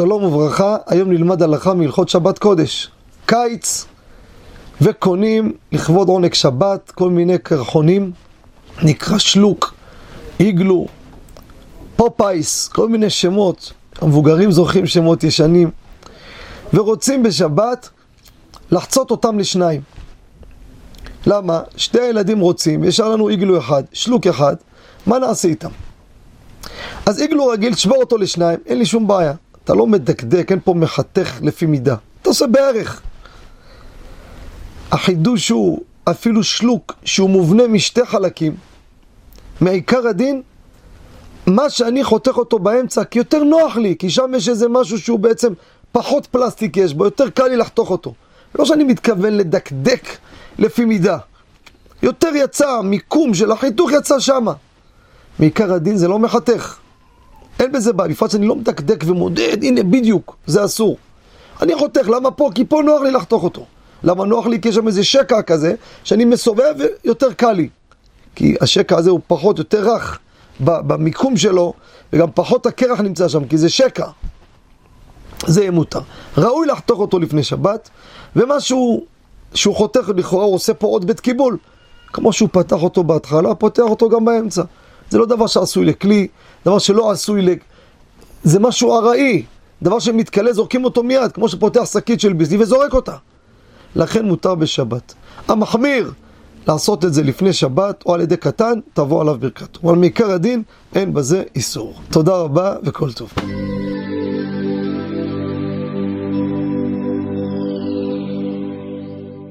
שלום וברכה, היום נלמד הלכה מהלכות שבת קודש. קיץ וקונים לכבוד עונג שבת, כל מיני קרחונים, נקרא שלוק, איגלו, פופייס, כל מיני שמות. המבוגרים זוכים שמות ישנים, ורוצים בשבת לחצות אותם לשניים. למה? שתי הילדים רוצים, יש לנו איגלו אחד, שלוק אחד, מה נעשה איתם? אז איגלו רגיל, שבר אותו לשניים, אין לי שום בעיה. אתה לא מדקדק, אין פה מחתך לפי מידה. אתה עושה בערך. החידוש הוא אפילו שלוק שהוא מובנה משתי חלקים. מעיקר הדין, מה שאני חותך אותו באמצע, כי יותר נוח לי, כי שם יש איזה משהו שהוא בעצם פחות פלסטיק יש בו, יותר קל לי לחתוך אותו. לא שאני מתכוון לדקדק לפי מידה. יותר יצא מיקום של החיתוך יצא שמה. מעיקר הדין זה לא מחתך. אין בזה בעיה, בפרט שאני לא מדקדק ומודד, הנה בדיוק, זה אסור. אני חותך, למה פה? כי פה נוח לי לחתוך אותו. למה נוח לי? כי יש שם איזה שקע כזה, שאני מסובב ויותר קל לי. כי השקע הזה הוא פחות, יותר רך במיקום שלו, וגם פחות הקרח נמצא שם, כי זה שקע. זה מותר. ראוי לחתוך אותו לפני שבת, ומשהו שהוא חותך לכאורה, הוא עושה פה עוד בית קיבול. כמו שהוא פתח אותו בהתחלה, פותח אותו גם באמצע. זה לא דבר שעשוי לכלי, דבר שלא עשוי לכלי, זה משהו הראי, דבר שמתקלה זורקים אותו מיד, כמו שפותח שקית של ביסלי וזורק אותה. לכן מותר בשבת. המחמיר לעשות את זה לפני שבת או על ידי קטן, תבוא עליו ברכת. אבל מעיקר הדין אין בזה איסור. תודה רבה וכל טוב.